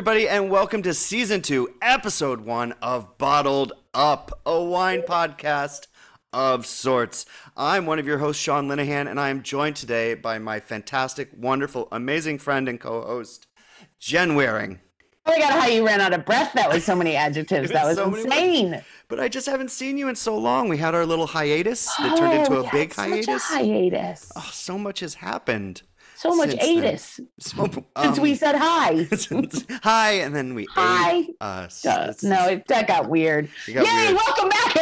everybody, and welcome to Season 2, Episode 1 of Bottled Up, a wine podcast of sorts. I'm one of your hosts, Sean Linehan, and I am joined today by my fantastic, wonderful, amazing friend and co-host, Jen Waring. Oh my God, how you ran out of breath. That was so many adjectives. That was so insane. But I just haven't seen you in so long. We had our little hiatus that turned into a big hiatus. Such a hiatus. Oh, so much has happened. So much atus. Since we said hi. Hi, and then we hi. Ate us. That got weird. Yay, welcome back,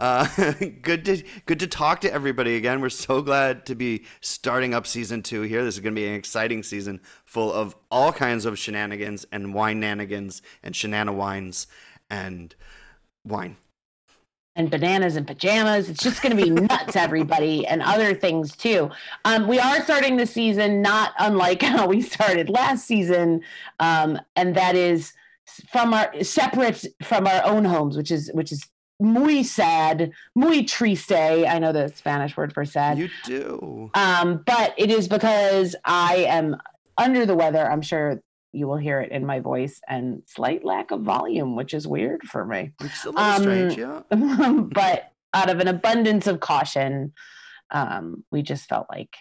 everyone. Good to talk to everybody again. We're so glad to be starting up Season 2 here. This is going to be an exciting season full of all kinds of shenanigans and wine-nanigans and shenanawines and wine. And bananas and pajamas. It's just going to be nuts, everybody, and other things too. We are starting the season not unlike how we started last season, and that is separate from our own homes, which is muy sad, muy triste. I know the Spanish word for sad. You do. But it is because I am under the weather. I'm sure you will hear it in my voice and slight lack of volume, which is weird for me. It's a little strange, yeah. But out of an abundance of caution, we just felt like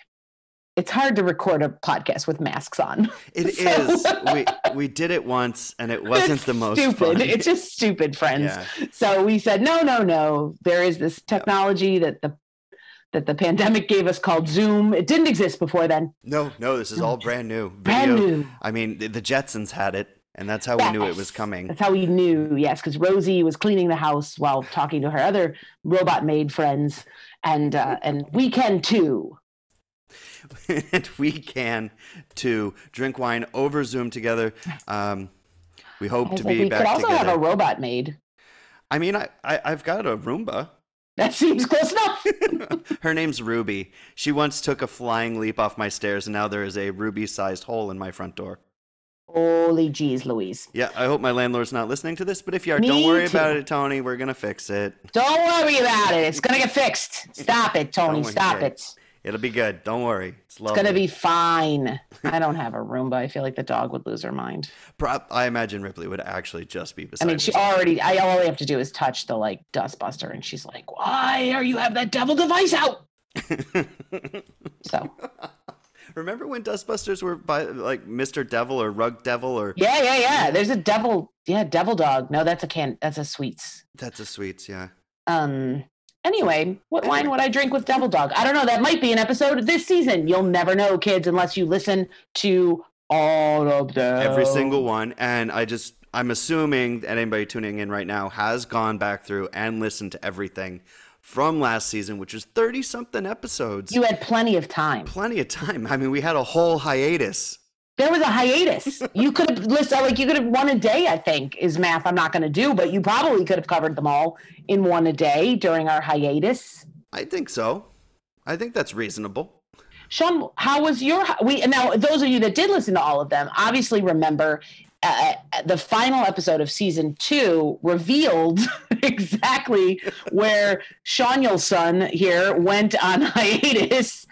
it's hard to record a podcast with masks on. It is. We did it once, and it wasn't the most stupid. Fun. It's just stupid, friends. Yeah. So we said, no. There is this technology that the pandemic gave us called Zoom. It didn't exist before then. No, this is all brand new. Brand new. I mean, the Jetsons had it, and that's how we knew it was coming. That's how we knew, yes, because Rosie was cleaning the house while talking to her other robot maid friends, and we can too. And we can too drink wine over Zoom together. We hope to be back together. We could also have a robot maid. I mean, I've got a Roomba. That seems close enough. Her name's Ruby. She once took a flying leap off my stairs, and now there is a ruby-sized hole in my front door. Holy jeez, Louise. Yeah, I hope my landlord's not listening to this, but if you are, don't worry about it, Tony. We're going to fix it. Don't worry about it. It's going to get fixed. Stop it, Tony. Stop it. It'll be good. Don't worry. It's lovely. It's going to be fine. I don't have a Roomba. I feel like the dog would lose her mind. I imagine Ripley would actually just be beside herself. All I have to do is touch the dust buster, and she's like, why are you have that devil device out? So. Remember when dustbusters were by Mr. Devil or Rug Devil or yeah. There's a devil. Yeah. Devil dog. No, that's a sweets. That's a sweets. Yeah. Anyway, what wine would I drink with Devil Dog? I don't know. That might be an episode this season. You'll never know, kids, unless you listen to all of them. Every single one. And I'm assuming that anybody tuning in right now has gone back through and listened to everything from last season, which was 30-something episodes. You had plenty of time. I mean, we had a whole hiatus. There was a hiatus. You could have listed, you could have one a day, I think, is math I'm not going to do, but you probably could have covered them all in one a day during our hiatus. I think so. I think that's reasonable. Sean, how was now, those of you that did listen to all of them, obviously remember the final episode of Season 2 revealed exactly where Sean's son here went on hiatus.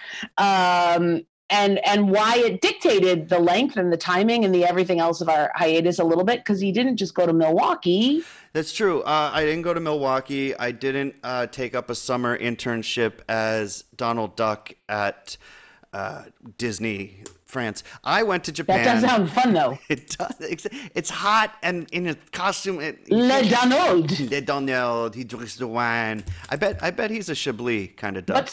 And why it dictated the length and the timing and the everything else of our hiatus a little bit, because he didn't just go to Milwaukee. That's true. I didn't go to Milwaukee. I didn't take up a summer internship as Donald Duck at Disney France. I went to Japan. That does sound fun, though. It does. It's hot and in a costume. Le Donald. He drinks the wine. I bet he's a Chablis kind of duck.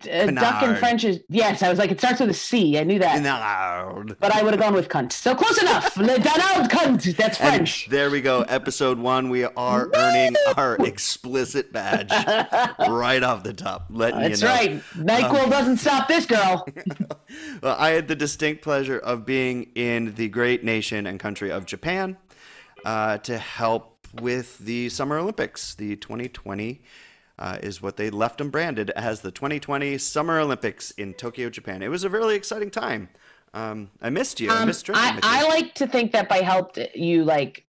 Duck in French is, yes, I was like, it starts with a C. I knew that. Pinard. But I would have gone with cunt. So close enough. Le Donald cunt. That's French. And there we go. Episode 1. We are earning our explicit badge right off the top. That's right. NyQuil doesn't stop this girl. Well, I had the distinct pleasure of being in the great nation and country of Japan to help with the Summer Olympics, the 2020. Is what they left them branded as the 2020 Summer Olympics in Tokyo, Japan. It was a really exciting time. I missed you. I missed drinking with you. I like to think that by helped you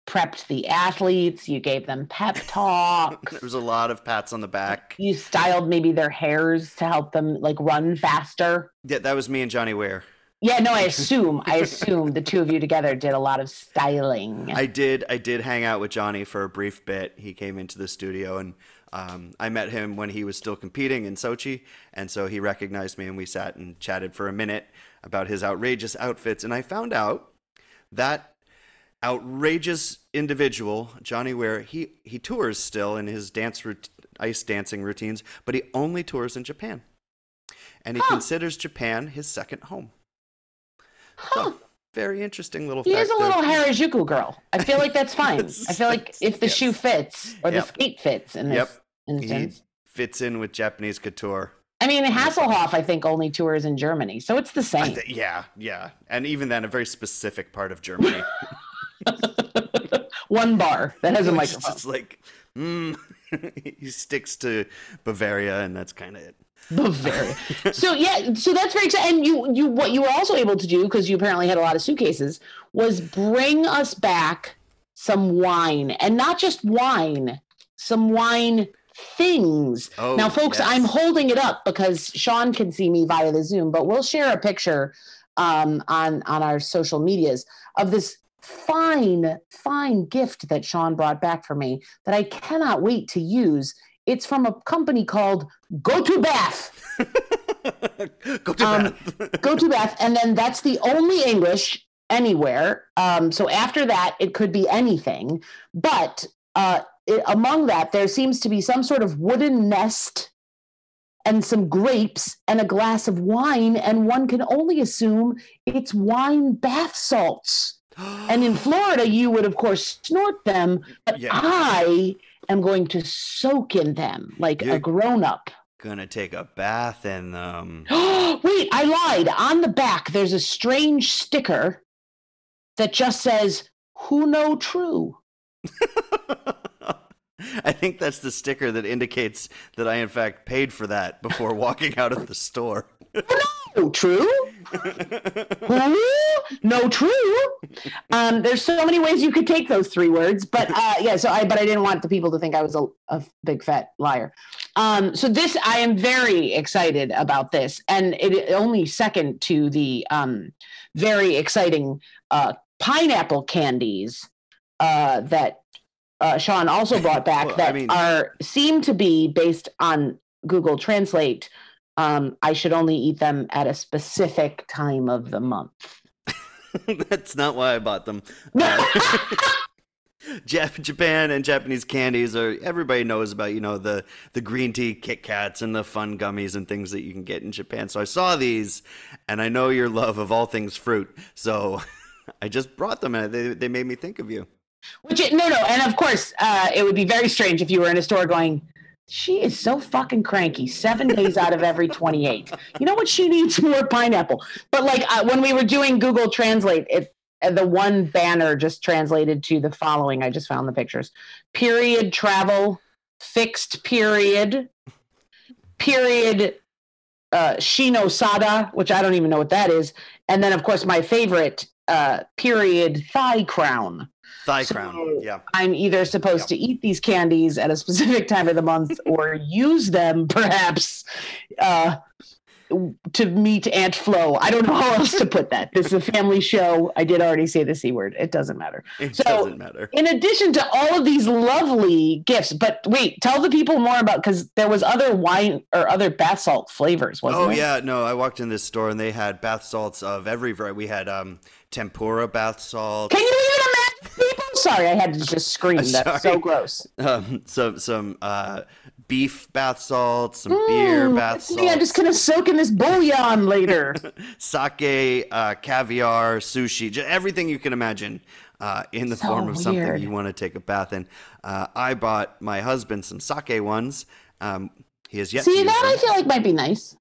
prepped the athletes. You gave them pep talks. There was a lot of pats on the back. You styled maybe their hairs to help them run faster. Yeah, that was me and Johnny Weir. Yeah, no, I assume the two of you together did a lot of styling. I did hang out with Johnny for a brief bit. He came into the studio, and I met him when he was still competing in Sochi, and so he recognized me, and we sat and chatted for a minute about his outrageous outfits, and I found out that outrageous individual, Johnny Weir, he tours still in his ice dancing routines, but he only tours in Japan, and he considers Japan his second home. Huh. So, very interesting little fact. He is a little Harajuku girl. I feel like that's fine. I feel like if the shoe fits or the skate fits in this instance. He fits in with Japanese couture. I mean, Hasselhoff, I think, only tours in Germany. So it's the same. Yeah. And even then, a very specific part of Germany. One bar that has a microphone. It's like, he sticks to Bavaria, and that's kind of it. Bavaria. So that's very exciting. And you what you were also able to do, because you apparently had a lot of suitcases, was bring us back some wine, and not just wine, some wine things. Oh, now, folks, yes. I'm holding it up because Sean can see me via the Zoom, but we'll share a picture on our social medias of this fine gift that Sean brought back for me that I cannot wait to use. It's from a company called Go To Bath. Go To Bath. And then that's the only English anywhere. So after that, it could be anything. But among that, there seems to be some sort of wooden nest and some grapes and a glass of wine. And one can only assume it's wine bath salts. And in Florida, you would, of course, snort them. But I'm going to soak in them like a grown-up. Gonna take a bath in them. Wait, I lied. On the back, there's a strange sticker that just says, "Who know true." I think that's the sticker that indicates that I, in fact, paid for that before walking out of the store. No, true. No, true. There's so many ways you could take those three words, but I didn't want the people to think I was a big fat liar. So I am very excited about this, and it only second to the very exciting pineapple candies that Sean also brought back seem to be based on Google Translate. I should only eat them at a specific time of the month. That's not why I bought them. Japan and Japanese candies everybody knows about, the green tea Kit Kats and the fun gummies and things that you can get in Japan. So I saw these, and I know your love of all things fruit. So I just brought them, and they made me think of you. And of course, it would be very strange if you were in a store going, "She is so fucking cranky 7 days out of every 28. You know what? She needs more pineapple." But when we were doing Google Translate, the one banner just translated to the following. I just found the pictures. Period travel, fixed period, shinosada, which I don't even know what that is. And then, of course, my favorite, period thigh crown. I'm either supposed to eat these candies at a specific time of the month or use them perhaps to meet Aunt Flo. I don't know how else to put that. This is a family show. I did already say the C word. It doesn't matter. In addition to all of these lovely gifts, but wait, tell the people more about, because there was other wine or other bath salt flavors, wasn't there? Oh, yeah. No, I walked in this store and they had bath salts of every variety. We had tempura bath salt. Can you even imagine? Sorry, I had to just scream. That's so gross. Some beef bath salts, some beer bath salts. Yeah, I'm just gonna soak in this bouillon later. Sake, caviar, sushi, just everything you can imagine in the form of something you want to take a bath in. I bought my husband some sake ones. He has yet to use them. I feel like might be nice.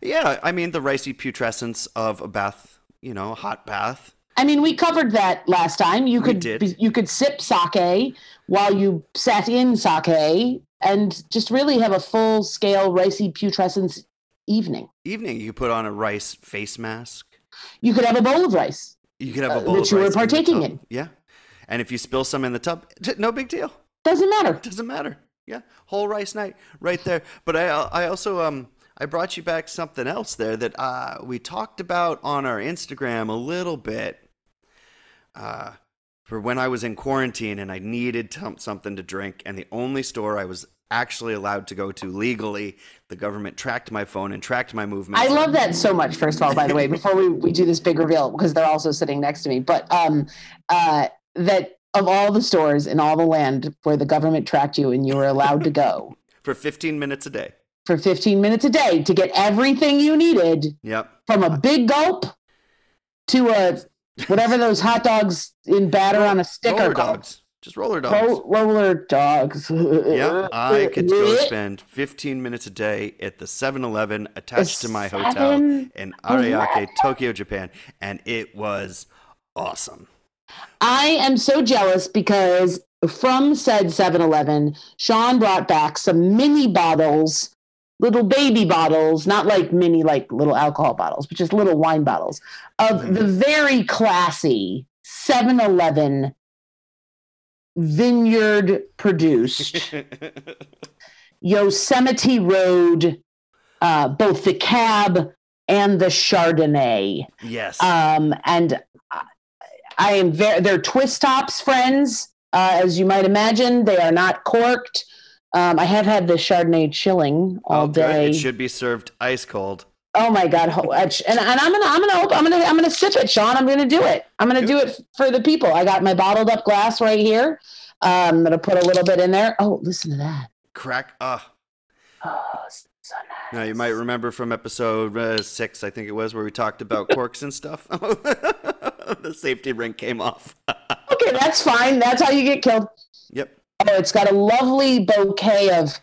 Yeah, I mean the ricey putrescence of a bath, hot bath. I mean, we covered that last time. You could sip sake while you sat in sake and just really have a full-scale ricey putrescence evening. You could put on a rice face mask. You could have a bowl of rice. That you were partaking in. Yeah. And if you spill some in the tub, no big deal. Doesn't matter. Yeah. Whole rice night right there. But I also I brought you back something else there that we talked about on our Instagram a little bit for when I was in quarantine and I needed something to drink, and the only store I was actually allowed to go to legally, the government tracked my phone and tracked my movement. I love that so much, first of all, by the way, before we do this big reveal, because they're also sitting next to me, but that of all the stores in all the land where the government tracked you and you were allowed to go. For 15 minutes a day. For 15 minutes a day to get everything you needed. Yep. From a big gulp to a whatever those hot dogs in batter on a stick are called. Just roller dogs. Roller dogs. Yep. I could go spend 15 minutes a day at the 7-Eleven attached to my hotel in Ariake, Tokyo, Japan. And it was awesome. I am so jealous because from said 7-Eleven, Sean brought back some mini bottles. Little baby bottles, not like mini, like little alcohol bottles, but just little wine bottles of the very classy 7-Eleven vineyard produced Yosemite Road, both the cab and the Chardonnay. Yes. And I am they're twist tops, friends. As you might imagine, they are not corked. I have had the Chardonnay chilling all day. It should be served ice cold. Oh my God! And I'm gonna sip it, Sean. I'm gonna do it. I'm gonna do it for the people. I got my bottled up glass right here. I'm gonna put a little bit in there. Oh, listen to that! Crack. Oh, so nice. Now you might remember from episode 6, I think it was, where we talked about corks and stuff. The safety ring came off. Okay, that's fine. That's how you get killed. Yep. Oh, it's got a lovely bouquet of,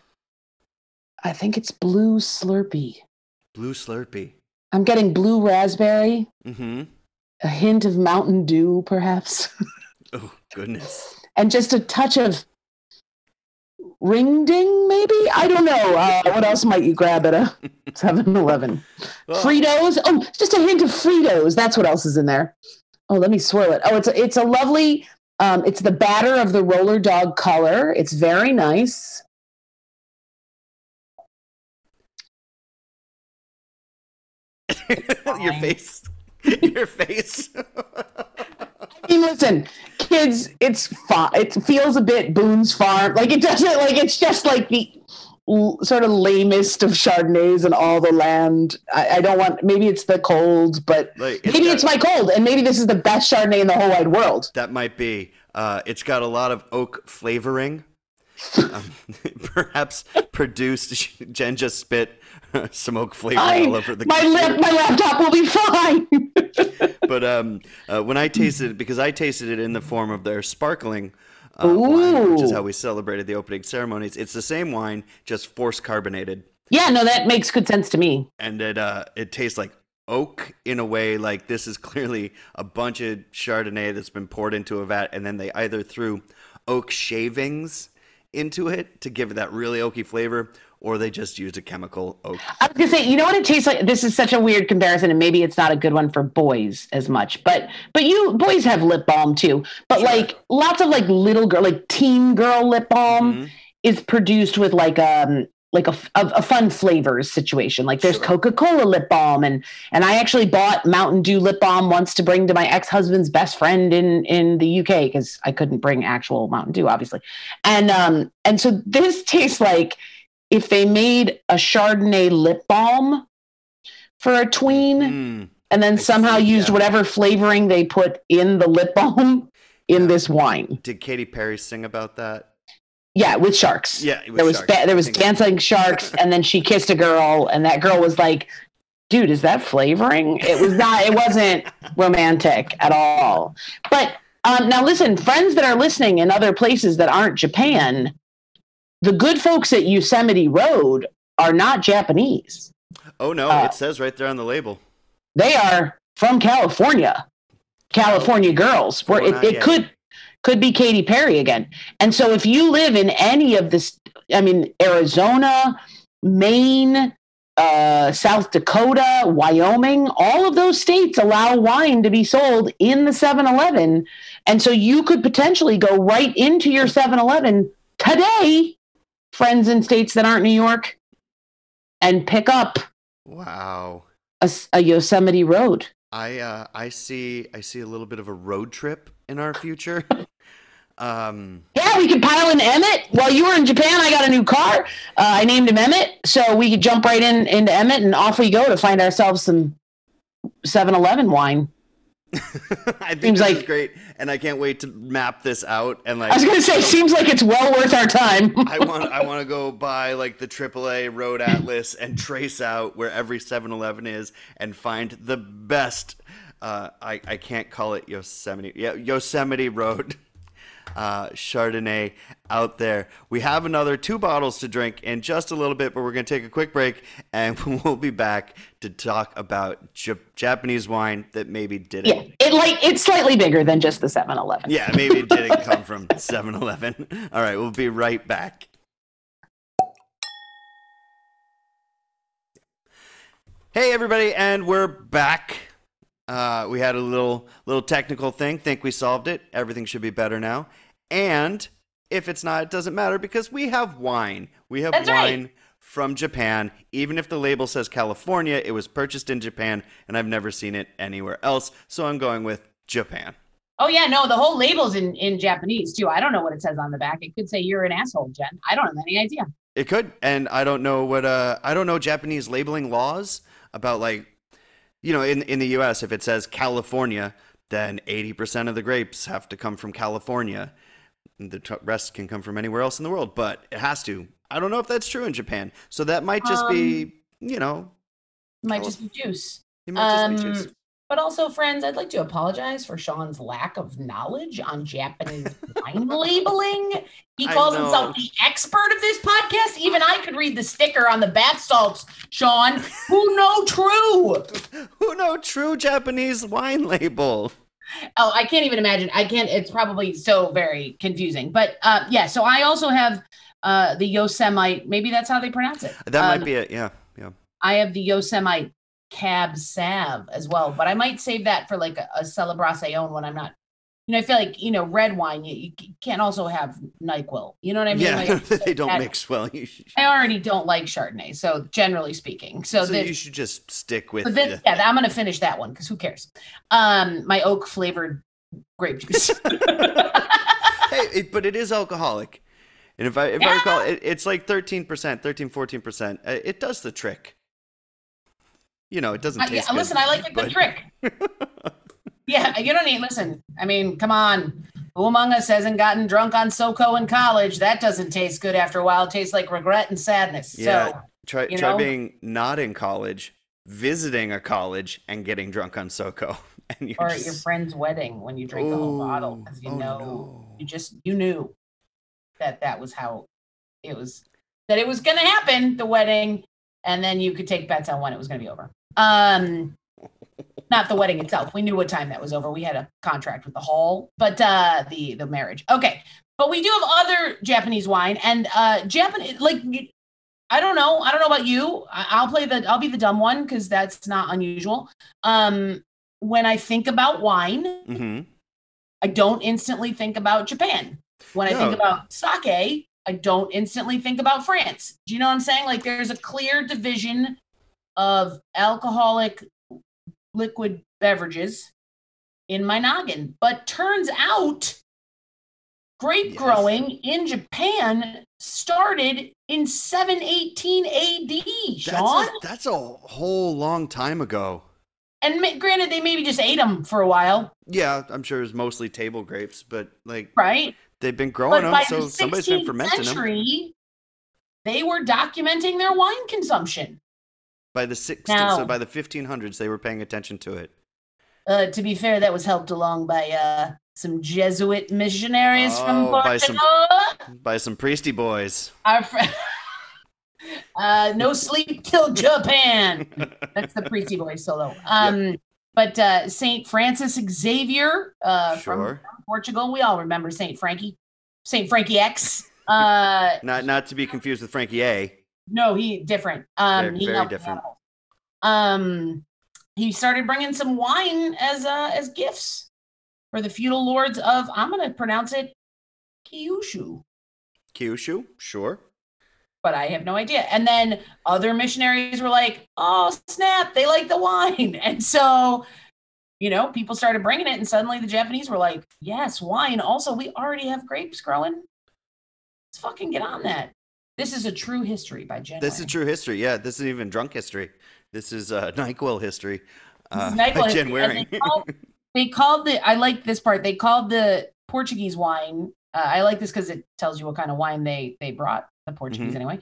I think it's blue Slurpee. Blue Slurpee. I'm getting blue raspberry. Mm-hmm. A hint of Mountain Dew, perhaps. Oh, goodness. And just a touch of ring ding, maybe? I don't know. What else might you grab at a 7-Eleven? Well, Fritos? Oh, just a hint of Fritos. That's what else is in there. Oh, let me swirl it. Oh, it's a lovely... it's the batter of the roller dog color. It's very nice. Your face. Your face. I mean, listen, kids, it feels a bit Boone's Farm. Like, it doesn't, like, it's just like the sort of lamest of Chardonnays in all the land. I don't want, maybe it's the cold, but like, it's my cold, and maybe this is the best Chardonnay in the whole wide world. That might be. It's got a lot of oak flavoring. Perhaps produced, Jen just spit some oak flavoring all over the my laptop will be fine. But when I tasted it, because I tasted it in the form of their sparkling wine, which is how we celebrated the opening ceremonies. It's the same wine, just force carbonated. Yeah, no, that makes good sense to me. And it tastes like oak in a way. Like, this is clearly a bunch of Chardonnay that's been poured into a vat, and then they either threw oak shavings into it to give it that really oaky flavor, or they just used a chemical oak. I was gonna say, you know what it tastes like? This is such a weird comparison, and maybe it's not a good one for boys as much, but you boys have lip balm too. But sure. Like lots of like little girl, like teen girl lip balm is produced with like a fun flavors situation. Like there's Coca-Cola lip balm, and I actually bought Mountain Dew lip balm once to bring to my ex-husband's best friend in the UK because I couldn't bring actual Mountain Dew, obviously. And so this tastes like if they made a Chardonnay lip balm for a tween and then somehow used whatever flavoring they put in the lip balm in this wine. Did Katy Perry sing about that? Yeah, with sharks. Yeah, there was dancing sharks, and then she kissed a girl, and that girl was like, "Dude, is that flavoring?" It was not. It wasn't romantic at all. But now, listen, friends that are listening in other places that aren't Japan, the good folks at Yosemite Road are not Japanese. Oh no! It says right there on the label, they are from California. California girls. Where it could be Katy Perry again. And so if you live in any of this, I mean, Arizona, Maine, South Dakota, Wyoming, all of those states allow wine to be sold in the 7-Eleven. And so you could potentially go right into your 7-Eleven today, friends in states that aren't New York, and pick up. Wow. A Yosemite Road. I see a little bit of a road trip in our future. Yeah, we could pile in Emmett. While you were in Japan, I got a new car. I named him Emmett, so we could jump right into Emmett, and off we go to find ourselves some 7-Eleven wine. I think this is great, and I can't wait to map this out. And like, I was gonna say, seems like it's well worth our time. I want to go buy like the AAA road atlas and trace out where every 7-Eleven is and find the best. I can't call it Yosemite. Yeah, Yosemite Road. Chardonnay out there. We have another 2 bottles to drink in just a little bit, but we're going to take a quick break and we'll be back to talk about Japanese wine that maybe didn't. Yeah, it's slightly bigger than just the 7-Eleven. Yeah, maybe it didn't come from 7-Eleven. All right, we'll be right back. Hey everybody, and we're back. We had a little technical thing. Think we solved it. Everything should be better now. And if it's not, it doesn't matter because we have wine. We have wine from Japan. Even if the label says California, it was purchased in Japan, and I've never seen it anywhere else. So I'm going with Japan. Oh, yeah. No, the whole label's in Japanese, too. I don't know what it says on the back. It could say you're an asshole, Jen. I don't have any idea. It could. And I don't know what I don't know Japanese labeling laws about, like, you know, in the U.S., if it says California, then 80% of the grapes have to come from California. The rest can come from anywhere else in the world, but it has to. I don't know if that's true in Japan. So that might just be, you know. Might just be juice. It might just be juice. But also, friends, I'd like to apologize for Sean's lack of knowledge on Japanese wine labeling. He calls himself the expert of this podcast. Even I could read the sticker on the bath salts, Sean. Who know true Japanese wine label? Oh, I can't even imagine. It's probably so very confusing. But yeah, so I also have the Yosemite. Maybe that's how they pronounce it. That might be it. Yeah. I have the Yosemite Cab Sav as well, but I might save that for like a Celebracion when I'm not, you know, I feel like, you know, red wine, you can't also have NyQuil, you know what I mean? Yeah, like, they don't mix well. I already don't like Chardonnay, so generally speaking. So you should just stick with this. Yeah, I'm going to finish that one because who cares? My oak flavored grape juice. Hey, but it is alcoholic. And if I recall, it's like 13%, 14%. It does the trick. You know, it doesn't taste good. Listen, I like it, but... the trick. Yeah, you don't need, listen, I mean, come on. Who among us hasn't gotten drunk on SoCo in college? That doesn't taste good after a while. It tastes like regret and sadness. Yeah, so, try being not in college, visiting a college, and getting drunk on SoCo. And you're at your friend's wedding when you drink the whole bottle. Because you knew that was how it was, that it was going to happen, the wedding. And then you could take bets on when it was going to be over. Not the wedding itself. We knew what time that was over. We had a contract with the hall, but the marriage. Okay. But we do have other Japanese wine, and Japanese, like, I don't know about you. I'll be the dumb one because that's not unusual. When I think about wine, I don't instantly think about Japan. When I think about sake, I don't instantly think about France. Do you know what I'm saying? Like, there's a clear division of alcoholic liquid beverages in my noggin. But turns out grape growing in Japan started in 718 AD, Sean. That's a whole long time ago. And granted, they maybe just ate them for a while. Yeah, I'm sure it was mostly table grapes, but like... Right? They've been growing them, so somebody's been fermenting them. They were documenting their wine consumption. By the 16th, so by the 1500s, they were paying attention to it. To be fair, that was helped along by some Jesuit missionaries from Portugal. By some priesty boys. Our friend. No sleep till Japan. That's the priesty boy solo. Yep. But Saint Francis Xavier from Portugal, we all remember Saint Frankie X. Not to be confused with Frankie A. No, he's different. He very different. He started bringing some wine as gifts for the feudal lords of, I'm going to pronounce it, Kyushu. Sure. but I have no idea. And then other missionaries were like, oh, snap, they like the wine. And so, you know, people started bringing it, and suddenly the Japanese were like, yes, wine. Also, we already have grapes growing. Let's fucking get on that. This is a true history by Jen Waring. This is true history. Yeah, this is even drunk history. This is NyQuil history by Jen Waring. They called the, I like this part, they called the Portuguese wine, I like this because it tells you what kind of wine they brought, the Portuguese anyway,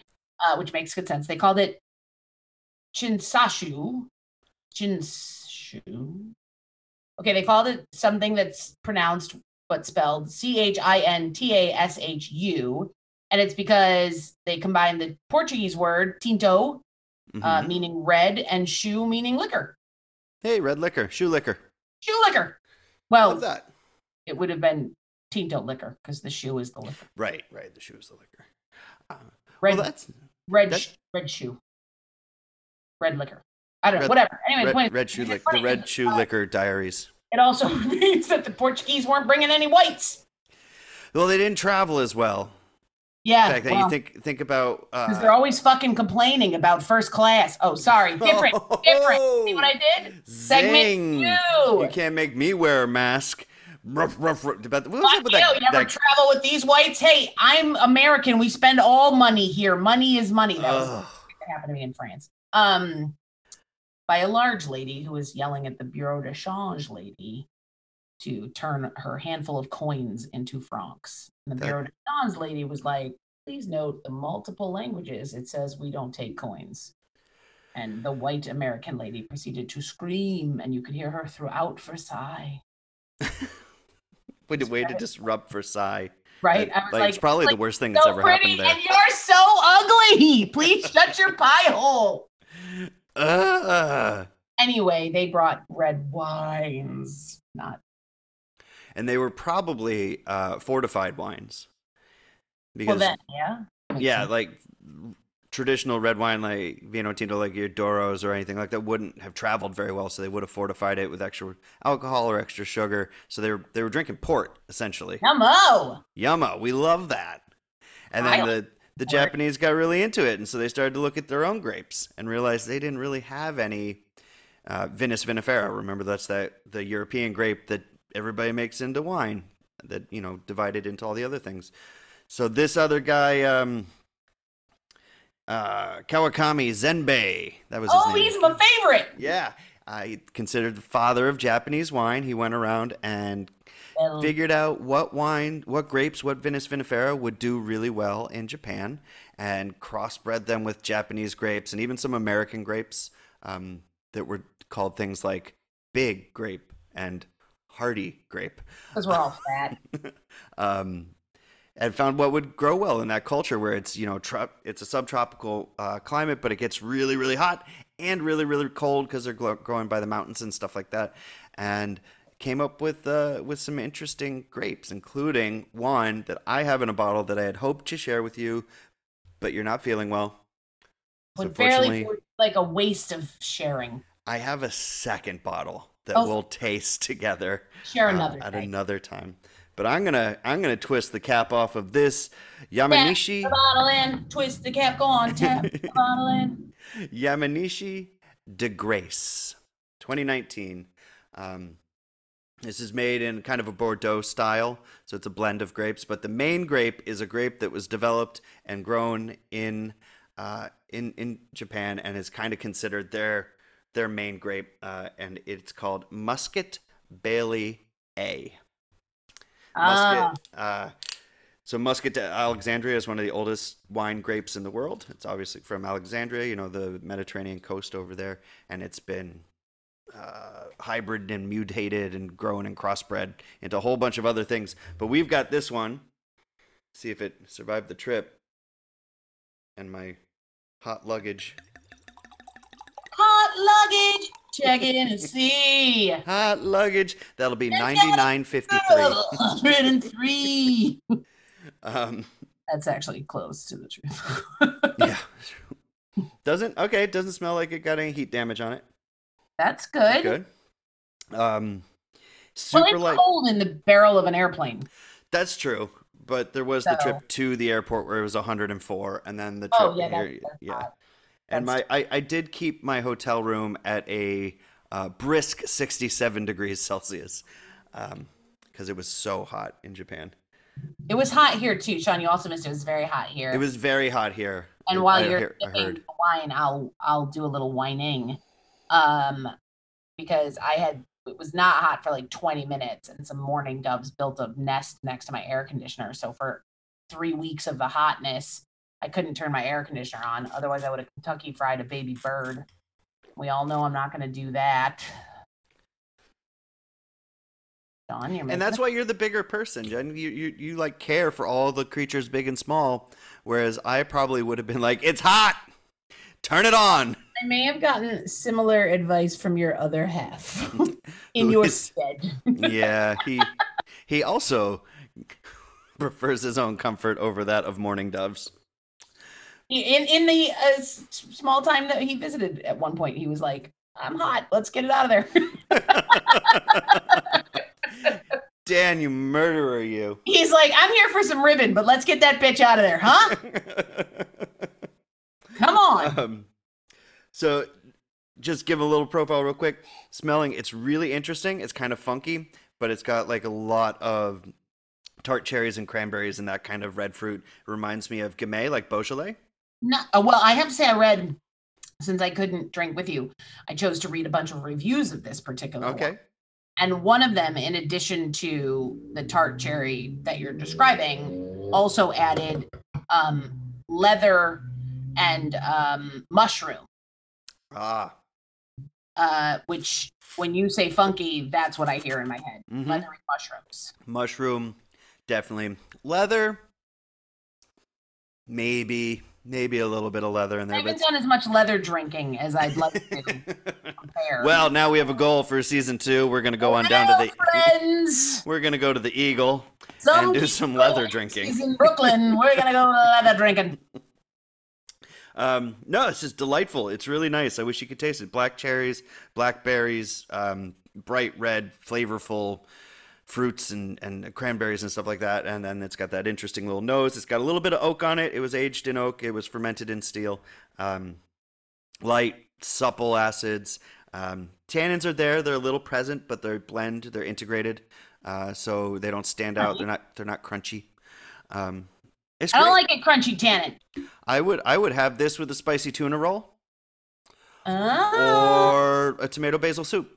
which makes good sense. They called it Chintashu. Okay, they called it something that's pronounced but spelled Chintashu, and it's because they combined the Portuguese word tinto, meaning red, and shoe, meaning liquor. Hey, red liquor, shoe liquor. Shoe liquor. Well, that? It would have been tinto liquor because the shoe is the liquor. Right. The shoe is the liquor. Red shoe. Red liquor. I don't know. Whatever. Anyway, the red shoe liquor diaries. It also means that the Portuguese weren't bringing any whites. Well, they didn't travel as well. Yeah. The fact that you think about because they're always fucking complaining about first class. Oh, sorry, different. See what I did? Segment 2. You can't make me wear a mask. Ruff. What was up with that? You never travel with these whites. Hey, I'm American. We spend all money here. Money is money. That was what happened to me in France. By a large lady who was yelling at the bureau de change lady to turn her handful of coins into francs. And the Bureau de Change lady was like, please note the multiple languages. It says we don't take coins. And the white American lady proceeded to scream, and you could hear her throughout Versailles. What a way to disrupt Versailles. Right? I was like, it's probably the worst thing that's ever happened there. And you're so ugly. Please shut your pie hole. Anyway, they brought red wines, not. And they were probably fortified wines. Because, well, then, yeah. Yeah, like traditional red wine, like Vino Tinto, like your Doros or anything like that, wouldn't have traveled very well, so they would have fortified it with extra alcohol or extra sugar. So they were drinking port, essentially. Yummo! We love that. And then the Japanese got really into it, and so they started to look at their own grapes and realized they didn't really have any Vinus Vinifera. Remember, that's the European grape that everybody makes into wine, that, you know, divided into all the other things. So this other guy, Kawakami Zenbei, that was his name. Oh, he's my favorite. Yeah. Considered the father of Japanese wine. He went around and figured out what grapes, what Vinus Vinifera would do really well in Japan, and crossbred them with Japanese grapes and even some American grapes that were called things like big grape and hardy grape, because we're all fat. And found what would grow well in that culture, where it's, you know, it's a subtropical climate, but it gets really, really hot and really, really cold because they're growing by the mountains and stuff like that. And came up with some interesting grapes, including one that I have in a bottle that I had hoped to share with you, but you're not feeling well. Would barely feel like a waste of sharing. I have a second bottle that we'll taste together another time. But I'm gonna twist the cap off of this Yamanashi. Tap the bottle in, twist the cap, go on, tap the bottle in. Yamanashi de Grace, 2019. This is made in kind of a Bordeaux style, so it's a blend of grapes. But the main grape is a grape that was developed and grown in Japan, and is kind of considered their main grape, and it's called Muscat Bailey A. So Muscat Alexandria is one of the oldest wine grapes in the world. It's obviously from Alexandria, you know, the Mediterranean coast over there, and it's been hybrid and mutated and grown and crossbred into a whole bunch of other things. But we've got this one. See if it survived the trip and my hot luggage. Hot luggage. Check in and see. Hot luggage. That'll be $99.53. That's actually close to the truth. Yeah. Doesn't smell like it got any heat damage on it. That's good. That's good. Super light. Cold in the barrel of an airplane. That's true. but there was the trip to the airport where it was 104, and then the trip here. Yeah. And I did keep my hotel room at a brisk 67 degrees Celsius because it was so hot in Japan. It was hot here too, Sean. You also missed it. It was very hot here. It was very hot here. And while you're sipping wine, I'll do a little whining, because it was not hot for like 20 minutes, and some mourning doves built a nest next to my air conditioner. So for 3 weeks of the hotness, I couldn't turn my air conditioner on. Otherwise, I would have Kentucky fried a baby bird. We all know I'm not going to do that. John, and that's why you're the bigger person, Jen. You like care for all the creatures, big and small. Whereas I probably would have been like, it's hot, turn it on. I may have gotten similar advice from your other half in your stead. Yeah, he also prefers his own comfort over that of mourning doves. In the small time that he visited at one point, he was like, I'm hot, let's get it out of there. Dan, you murderer, you. He's like, I'm here for some ribbon, but let's get that bitch out of there, huh? Come on. So just give a little profile real quick. Smelling, it's really interesting. It's kind of funky, but it's got like a lot of tart cherries and cranberries and that kind of red fruit. It reminds me of Gamay, like Beaujolais. No, well, I have to say I read, since I couldn't drink with you, I chose to read a bunch of reviews of this particular one. And one of them, in addition to the tart cherry that you're describing, also added leather and mushroom. Ah. Which, when you say funky, that's what I hear in my head. Mm-hmm. Leathery mushrooms. Mushroom, definitely. Leather, maybe a little bit of leather in there. I haven't done as much leather drinking as I'd love to compare. Well, now we have a goal for season 2. We're going to go on down to the... friends! We're going to go to the Eagle and do some leather drinking. In Brooklyn, we're going to go leather drinking. No, it's just delightful. It's really nice. I wish you could taste it. Black cherries, blackberries, bright red, flavorful fruits and cranberries and stuff like that. And then it's got that interesting little nose. It's got a little bit of oak on it. It was aged in oak. It was fermented in steel. Light, supple acids. Tannins are there. They're a little present, but they're blend. They're integrated, so they don't stand out. They're not crunchy. I don't like a crunchy tannin. I would have this with a spicy tuna roll, or a tomato basil soup.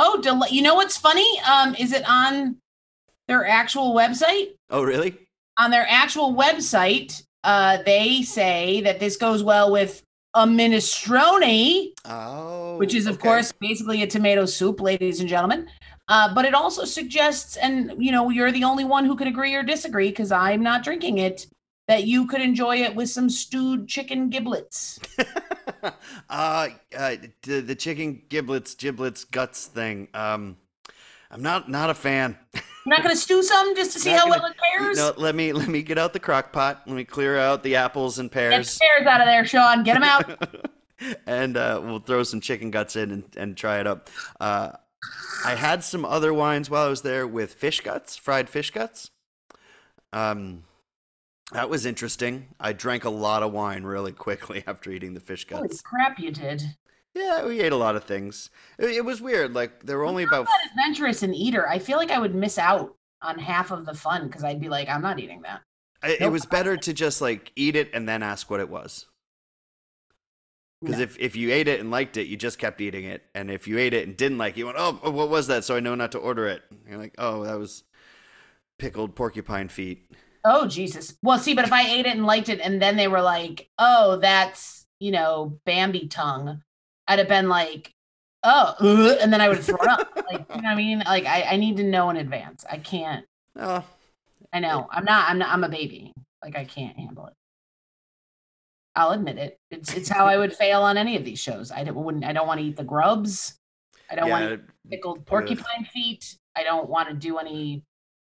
Oh, you know what's funny? Is it on their actual website? Oh, really? On their actual website, they say that this goes well with a minestrone, which is, of course, basically a tomato soup, ladies and gentlemen. But it also suggests, and you know, you're the only one who can agree or disagree because I'm not drinking it, that you could enjoy it with some stewed chicken giblets. The chicken giblets, guts thing. I'm not a fan. You're not going to stew some just to see how well it pairs? No, let me get out the crock pot. Let me clear out the apples and pears. Get the pears out of there, Sean. Get them out. And we'll throw some chicken guts in and try it up. I had some other wines while I was there with fish guts, fried fish guts. That was interesting. I drank a lot of wine really quickly after eating the fish guts. Holy crap, you did. Yeah, we ate a lot of things. It was weird. Like, there were only about... I'm not that adventurous an eater. I feel like I would miss out on half of the fun because I'd be like, I'm not eating that. It was better to just, like, eat it and then ask what it was. Because if you ate it and liked it, you just kept eating it. And if you ate it and didn't like it, you went, oh, what was that? So I know not to order it. And you're like, oh, that was pickled porcupine feet. Oh, Jesus. Well, see, but if I ate it and liked it and then they were like, oh, that's, you know, Bambi tongue, I'd have been like, oh, and then I would have thrown up. Like, you know what I mean? Like, I need to know in advance. I can't. I know. I'm not. I'm a baby. Like, I can't handle it. I'll admit it. It's how I would fail on any of these shows. I don't want to eat the grubs. I don't want to eat pickled porcupine feet. I don't want to do any,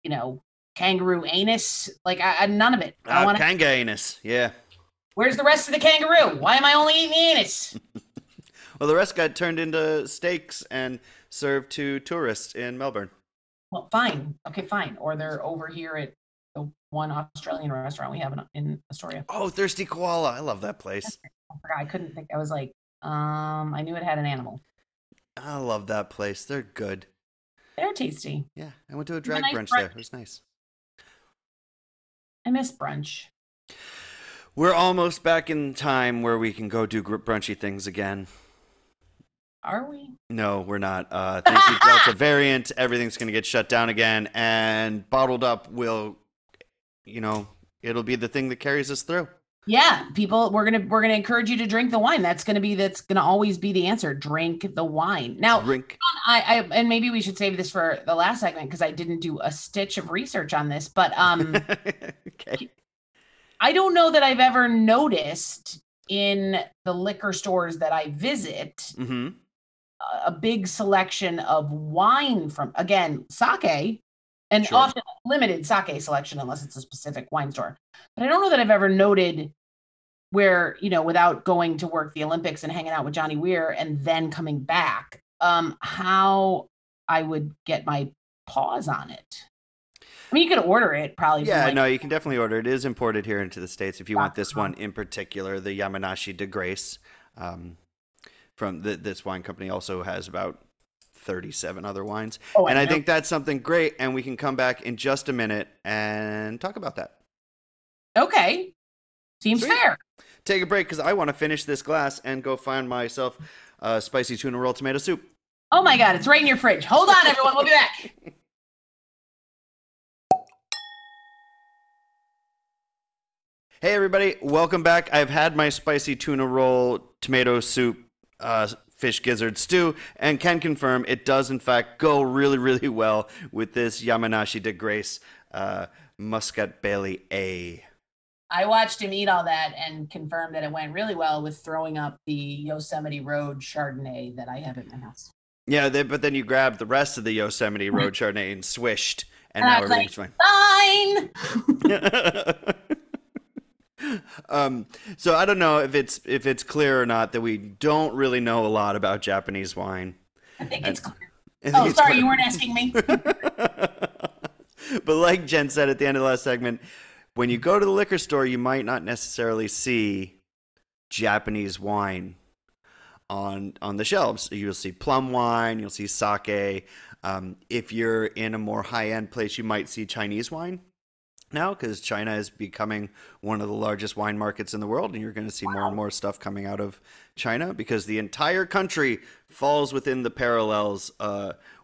you know, kangaroo anus. Like I none of it. I want kangaroo anus. Yeah. Where's the rest of the kangaroo? Why am I only eating the anus? Well, the rest got turned into steaks and served to tourists in Melbourne. Well, fine. Okay, fine. Or they're over here at the one Australian restaurant we have in Astoria. Oh, Thirsty Koala. I love that place. I forgot. I couldn't think. I was like, I knew it had an animal. I love that place. They're good. They're tasty. Yeah. I went to a drag brunch there. It was nice. I miss brunch. We're almost back in time where we can go do brunchy things again. Are we? No, we're not. Thanks to Delta variant, everything's going to get shut down again, and Bottled Up will, you know, it'll be the thing that carries us through. Yeah, people, we're gonna encourage you to drink the wine. That's gonna always be the answer. Drink the wine. Now, I and maybe we should save this for the last segment because I didn't do a stitch of research on this, but okay. I don't know that I've ever noticed in the liquor stores that I visit a big selection of wine from, again, sake. And often limited sake selection, unless it's a specific wine store. But I don't know that I've ever noted where, you know, without going to work the Olympics and hanging out with Johnny Weir and then coming back, how I would get my paws on it. I mean, you could order it probably. Yeah, no, you can definitely order it. It is imported here into the States. If you want this one in particular, the Yamanashi de Grace from this wine company also has about 37 other wines. Oh, and I think that's something great. And we can come back in just a minute and talk about that. Okay. Seems fair. Take a break because I want to finish this glass and go find myself a spicy tuna roll tomato soup. Oh my God. It's right in your fridge. Hold on, everyone. We'll be back. Hey, everybody. Welcome back. I've had my spicy tuna roll tomato soup fish gizzard stew, and can confirm it does in fact go really, really well with this Yamanashi de Grace Muscat Bailey A. I watched him eat all that and confirmed that it went really well with throwing up the Yosemite Road Chardonnay that I have at my house. Yeah, but then you grabbed the rest of the Yosemite Road Chardonnay and swished, and now everything's fine. So I don't know if it's clear or not that we don't really know a lot about Japanese wine. I think it's clear. You weren't asking me. But like Jen said at the end of the last segment, when you go to the liquor store, you might not necessarily see Japanese wine on the shelves. You'll see plum wine, you'll see sake. If you're in a more high-end place, you might see Chinese wine now, because China is becoming one of the largest wine markets in the world, and you're going to see more and more stuff coming out of China because the entire country falls within the parallels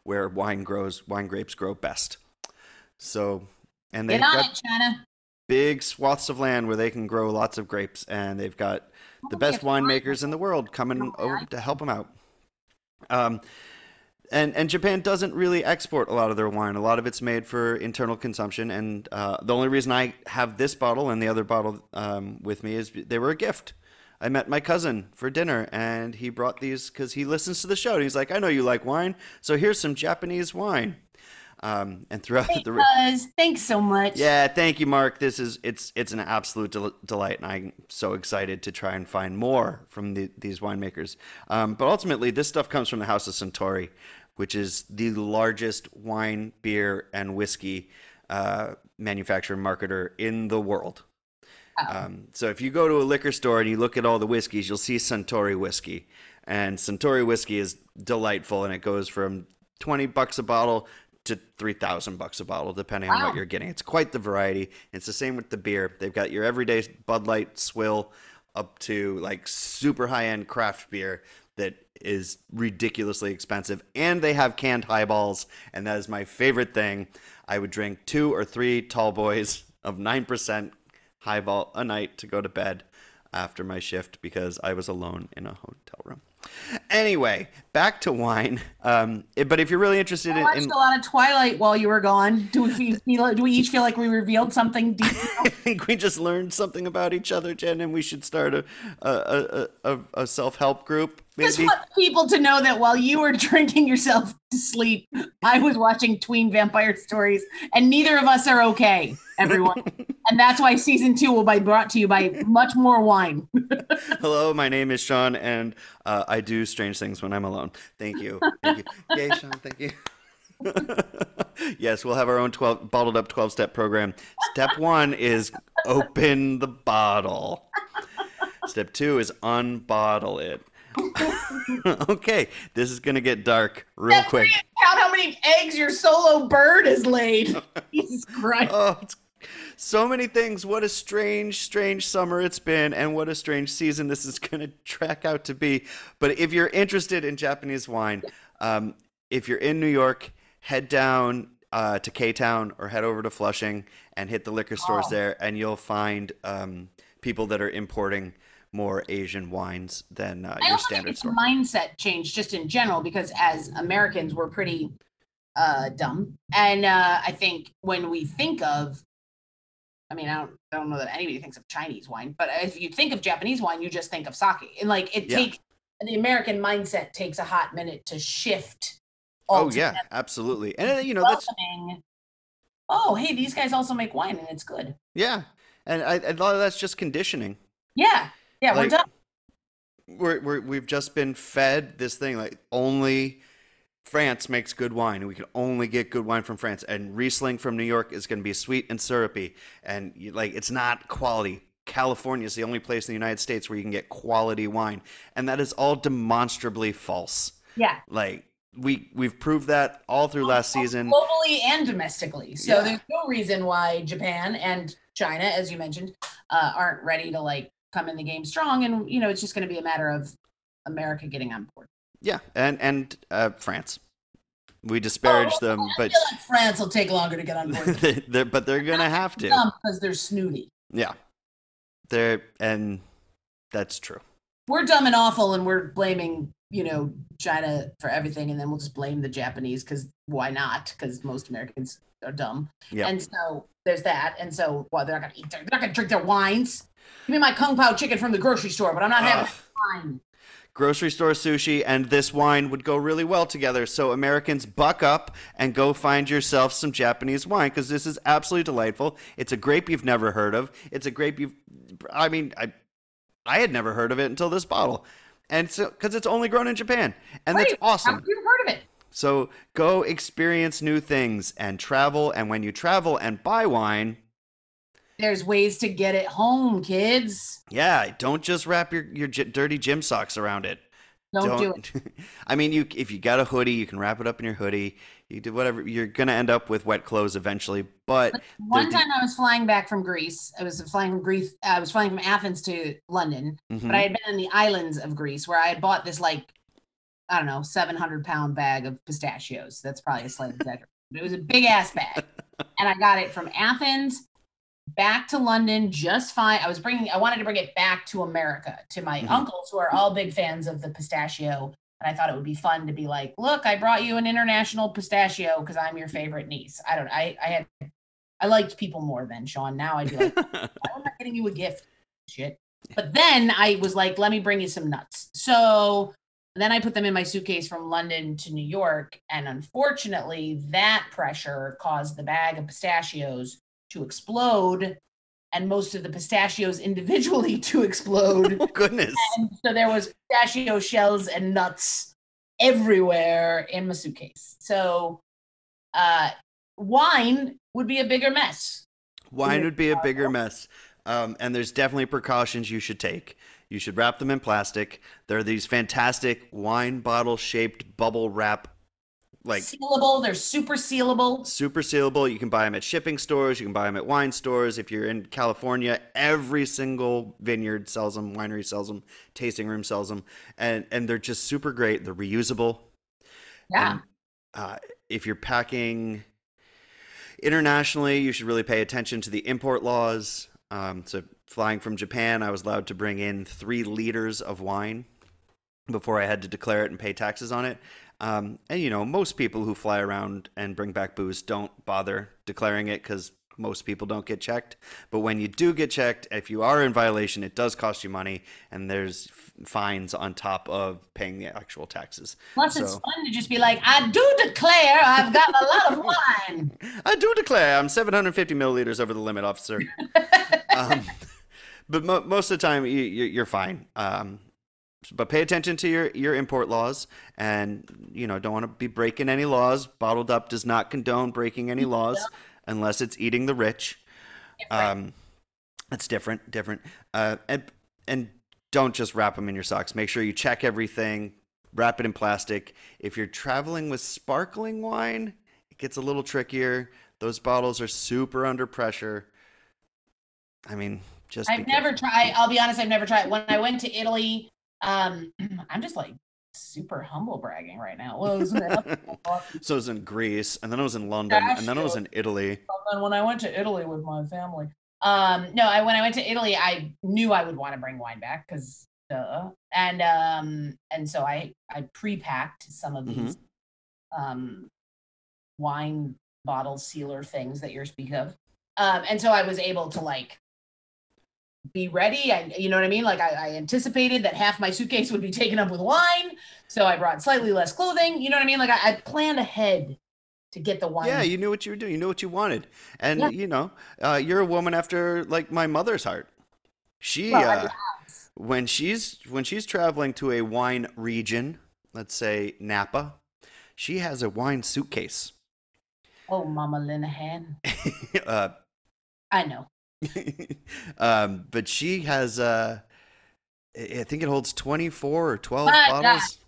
where wine grapes grow best. So, and they've got big swaths of land where they can grow lots of grapes, and they've got the best winemakers in the world coming over to help them out. And Japan doesn't really export a lot of their wine. A lot of it's made for internal consumption. And the only reason I have this bottle and the other bottle with me is they were a gift. I met my cousin for dinner, and he brought these because he listens to the show. And he's like, I know you like wine, so here's some Japanese wine. And throughout thanks so much. Yeah, thank you, Mark. It's an absolute delight, and I'm so excited to try and find more from these winemakers. But ultimately, this stuff comes from the House of Centauri, which is the largest wine, beer, and whiskey manufacturer and marketer in the world. Wow. So if you go to a liquor store and you look at all the whiskeys, you'll see Centauri whiskey, and Centauri whiskey is delightful, and it goes from $20 a bottle to $3,000 a bottle, depending on what you're getting. It's quite the variety. It's the same with the beer. They've got your everyday Bud Light swill up to like super high-end craft beer that is ridiculously expensive. And they have canned highballs, and that is my favorite thing. I would drink 2 or 3 tall boys of 9% highball a night to go to bed after my shift because I was alone in a hotel room. Anyway, back to wine. But if you're really interested in, I watched a lot of Twilight while you were gone. Do we each feel like we revealed something deep? I think we just learned something about each other, Jen, and we should start a self-help group. Maybe. Just want people to know that while you were drinking yourself to sleep, I was watching tween vampire stories, and neither of us are okay, everyone. And that's why season 2 will be brought to you by much more wine. Hello, my name is Sean, and I do strange things when I'm alone. Thank you. Thank you. Yay, Sean, thank you. Yes, we'll have our own bottled up 12-step program Step one is open the bottle. Step two is unbottle it. Okay, this is going to get dark real quick. Count how many eggs your solo bird has laid. Jesus Christ. Oh, so many things. What a strange, strange summer it's been, and what a strange season this is going to track out to be. But if you're interested in Japanese wine, if you're in New York, head down to K-Town or head over to Flushing and hit the liquor stores there, and you'll find people that are importing more Asian wines than your standard store. I also think it's a mindset change just in general, because as Americans, we're pretty dumb. And I think when we think of, I mean, I don't know that anybody thinks of Chinese wine, but if you think of Japanese wine, you just think of sake. And like it takes, the American mindset takes a hot minute to shift. Altogether. Oh yeah, absolutely. And you know, that's, oh, hey, these guys also make wine and it's good. Yeah. And a lot of that's just conditioning. Yeah. Yeah, like, we're done. We've just been fed this thing like only France makes good wine, and we can only get good wine from France. And Riesling from New York is going to be sweet and syrupy, and like it's not quality. California is the only place in the United States where you can get quality wine, and that is all demonstrably false. Yeah, like we've proved that all through last season, globally and domestically. So there's no reason why Japan and China, as you mentioned, aren't ready to like come in the game strong, and you know it's just going to be a matter of America getting on board. Yeah, and France, we disparage them, but I feel like France will take longer to get on board. But they're gonna have to, because they're snooty. Yeah, and that's true. We're dumb and awful, and we're blaming China for everything, and then we'll just blame the Japanese because why not? Because most Americans are dumb, and so there's that. And so they're not gonna eat, they're not gonna drink their wines. Give me my kung pao chicken from the grocery store, but I'm not having wine. Grocery store sushi and this wine would go really well together. So Americans, buck up and go find yourself some Japanese wine, because this is absolutely delightful. It's a grape you've never heard of. It's a grape I had never heard of it until this bottle. And so, because it's only grown in Japan. And that's awesome. How have you heard of it? So go experience new things and travel. And when you travel and buy wine, there's ways to get it home, kids. Yeah, don't just wrap your dirty gym socks around it. Don't do it. I mean, if you got a hoodie, you can wrap it up in your hoodie. You do whatever. You're going to end up with wet clothes eventually. But one time I was flying back from Greece. I was flying from Athens to London. Mm-hmm. But I had been in the islands of Greece where I had bought this, like, I don't know, 700-pound bag of pistachios. That's probably a slight exaggeration. But it was a big-ass bag. And I got it from Athens back to London just fine. I wanted to bring it back to America to my uncles, who are all big fans of the pistachio, and I thought it would be fun to be like, look, I brought you an international pistachio because I'm your favorite niece. I liked people more then, Sean. Now I'd be like, why am I getting you a gift? Shit. But then I was like, let me bring you some nuts. So then I put them in my suitcase from London to New York, and unfortunately that pressure caused the bag of pistachios to explode, and most of the pistachios individually to explode. Oh, goodness. And so there was pistachio shells and nuts everywhere in my suitcase. So wine would be a bigger mess. Wine would be a bigger mess. And there's definitely precautions you should take. You should wrap them in plastic. There are these fantastic wine bottle shaped bubble wrap, like sealable. They're super sealable. Super sealable. You can buy them at shipping stores. You can buy them at wine stores. If you're in California, every single vineyard sells them, winery sells them, tasting room sells them, and they're just super great. They're reusable. Yeah. And, if you're packing internationally, you should really pay attention to the import laws. So flying from Japan, I was allowed to bring in 3 liters of wine before I had to declare it and pay taxes on it. And, you know, most people who fly around and bring back booze don't bother declaring it because most people don't get checked. But when you do get checked, if you are in violation, it does cost you money. And there's fines on top of paying the actual taxes. Plus, it's fun to just be like, I do declare I've got a lot of wine. I do declare I'm 750 milliliters over the limit, officer. But most of the time, you're fine. But pay attention to your import laws, and, you know, don't want to be breaking any laws. Bottled Up does not condone breaking any laws unless it's eating the rich. It's different. And don't just wrap them in your socks. Make sure you check everything. Wrap it in plastic. If you're traveling with sparkling wine, it gets a little trickier. Those bottles are super under pressure. I mean, just I'll be honest, I've never tried. When I went to Italy, I'm just like super humble bragging right now. Well, so I was in Greece, and then I was in London, and then I was in Italy. And then when I went to Italy with my family, when I went to Italy, I knew I would want to bring wine back because duh. And so I pre-packed some of these wine bottle sealer things that you're speaking of. And so I was able to like be ready. You know what I mean? Like I anticipated that half my suitcase would be taken up with wine. So I brought slightly less clothing. You know what I mean? Like I planned ahead to get the wine. Yeah, you knew what you were doing. You knew what you wanted. And you know, you're a woman after like my mother's heart. She, when she's traveling to a wine region, let's say Napa, she has a wine suitcase. Oh, Mama Linehan. I know. But she has, I think it holds 24 or 12 bottles.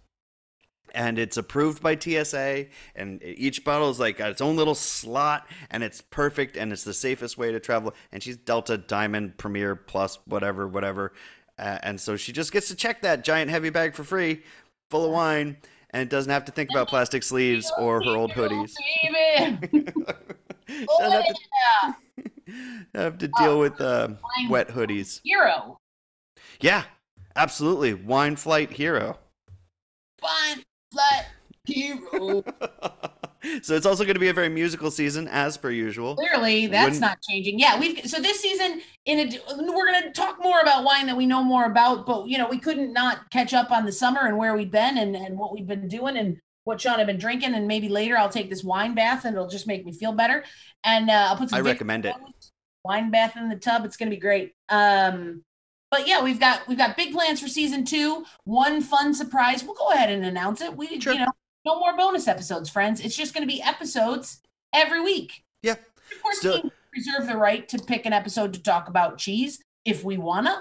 And it's approved by TSA. And each bottle is like got its own little slot. And it's perfect. And it's the safest way to travel. And she's Delta, Diamond, Premier, Plus, whatever. And so she just gets to check that giant heavy bag for free, full of wine, and doesn't have to think about plastic sleeves or her old hoodies. She doesn't have to deal with wet hoodies. Hero. Yeah, absolutely. Wine flight hero. Wine flight hero. So it's also going to be a very musical season, as per usual. Clearly, that's not changing. Yeah, so this season, we're going to talk more about wine that we know more about, but you know, we couldn't not catch up on the summer and where we've been and what we've been doing and what Sean had been drinking. And maybe later I'll take this wine bath and it'll just make me feel better. And I'll put some. I recommend it. Wine bath in the tub. It's going to be great. But yeah, we've got big plans for season 2. One fun surprise. We'll go ahead and announce it. Sure. You know. No more bonus episodes, friends. It's just going to be episodes every week. Yeah. Of course, we reserve the right to pick an episode to talk about cheese if we want to.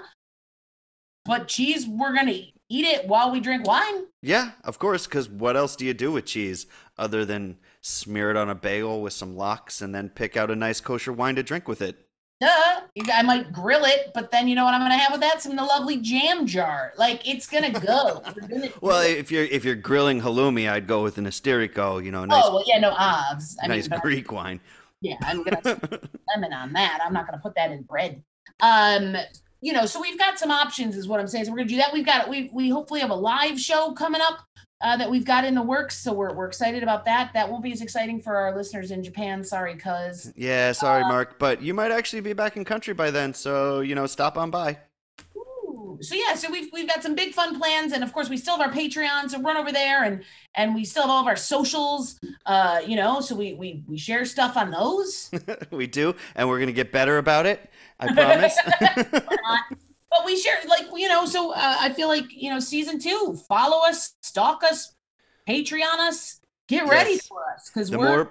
But cheese, we're going to eat it while we drink wine. Yeah, of course, because what else do you do with cheese other than smear it on a bagel with some lox and then pick out a nice kosher wine to drink with it? Duh. I might grill it, but then you know what I'm going to have with that? Some lovely jam jar. Like, it's going to go. Well, if you're grilling halloumi, I'd go with an Asterico, you know. Nice, obviously. Nice Greek wine. Yeah, I'm going to put lemon on that. I'm not going to put that in bread. You know, so we've got some options is what I'm saying. So we're going to do that. We've got, we hopefully have a live show coming up that we've got in the works. So we're excited about that. That won't be as exciting for our listeners in Japan. Sorry, cuz. Yeah, sorry, Mark. But you might actually be back in country by then. So, you know, stop on by. Ooh. So, yeah, so we've got some big fun plans. And, of course, we still have our Patreon. So run over there. And we still have all of our socials, you know. So we share stuff on those. We do. And we're going to get better about it. I promise. But we share, like, you know, so I feel like, you know, season 2, follow us, stalk us, Patreon us, get ready for us. Because we're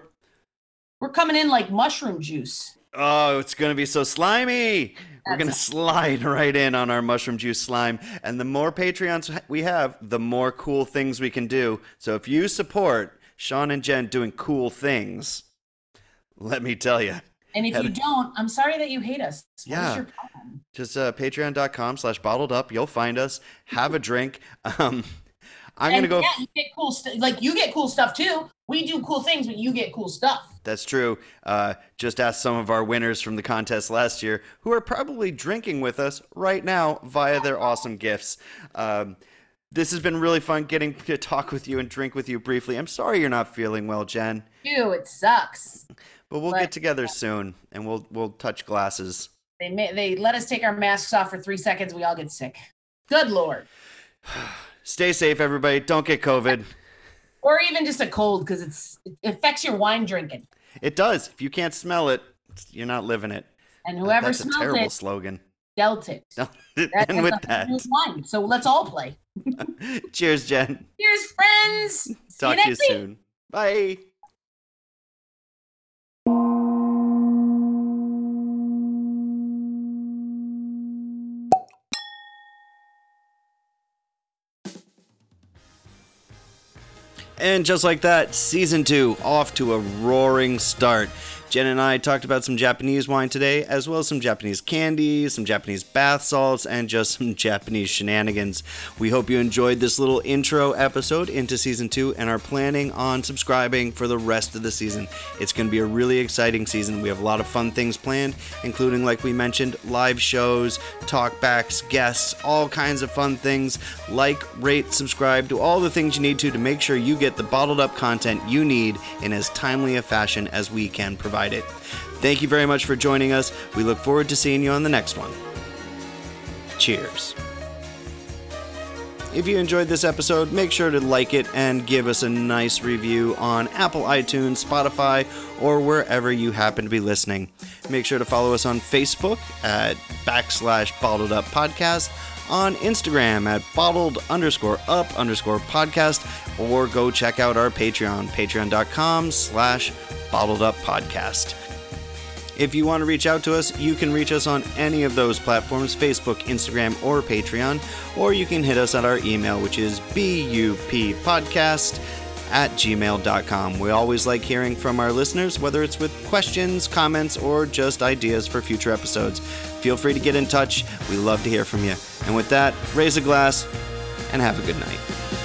coming in like mushroom juice. Oh, it's going to be so slimy. We're going to slide right in on our mushroom juice slime. And the more Patreons we have, the more cool things we can do. So if you support Sean and Jen doing cool things, let me tell you. And if you don't, I'm sorry that you hate us. What is your problem? Just patreon.com/bottledup. You'll find us. Have a drink. I'm going to go. Yeah, you get cool stuff. Like, you get cool stuff, too. We do cool things, but you get cool stuff. That's true. Just ask some of our winners from the contest last year who are probably drinking with us right now via their awesome gifts. This has been really fun getting to talk with you and drink with you briefly. I'm sorry you're not feeling well, Jen. Ew, it sucks. But we'll get together soon, and we'll touch glasses. They let us take our masks off for 3 seconds. We all get sick. Good Lord. Stay safe, everybody. Don't get COVID. Or even just a cold, because it affects your wine drinking. It does. If you can't smell it, you're not living it. And whoever smells it. That's a terrible slogan. Dealt it. And with that. Wine. So let's all play. Cheers, Jen. Cheers, friends. Talk to you soon. Bye. And just like that, Season 2, off to a roaring start. Jen and I talked about some Japanese wine today, as well as some Japanese candy, some Japanese bath salts, and just some Japanese shenanigans. We hope you enjoyed this little intro episode into Season 2 and are planning on subscribing for the rest of the season. It's going to be a really exciting season. We have a lot of fun things planned, including, like we mentioned, live shows, talkbacks, guests, all kinds of fun things. Like, rate, subscribe, do all the things you need to make sure you get the bottled up content you need in as timely a fashion as we can provide it. Thank you very much for joining us. We look forward to seeing you on the next one. Cheers. If you enjoyed this episode, make sure to like it and give us a nice review on Apple, iTunes, Spotify, or wherever you happen to be listening. Make sure to follow us on Facebook at /Bottled Up Podcast, on Instagram at bottled_up_podcast, or go check out our Patreon, patreon.com/Bottled Up Podcast. If you want to reach out to us, you can reach us on any of those platforms, Facebook, Instagram, or Patreon, or you can hit us at our email, which is buppodcast@gmail.com. We always like hearing from our listeners, whether it's with questions, comments, or just ideas for future episodes. Feel free to get in touch. We love to hear from you. And with that, raise a glass and have a good night.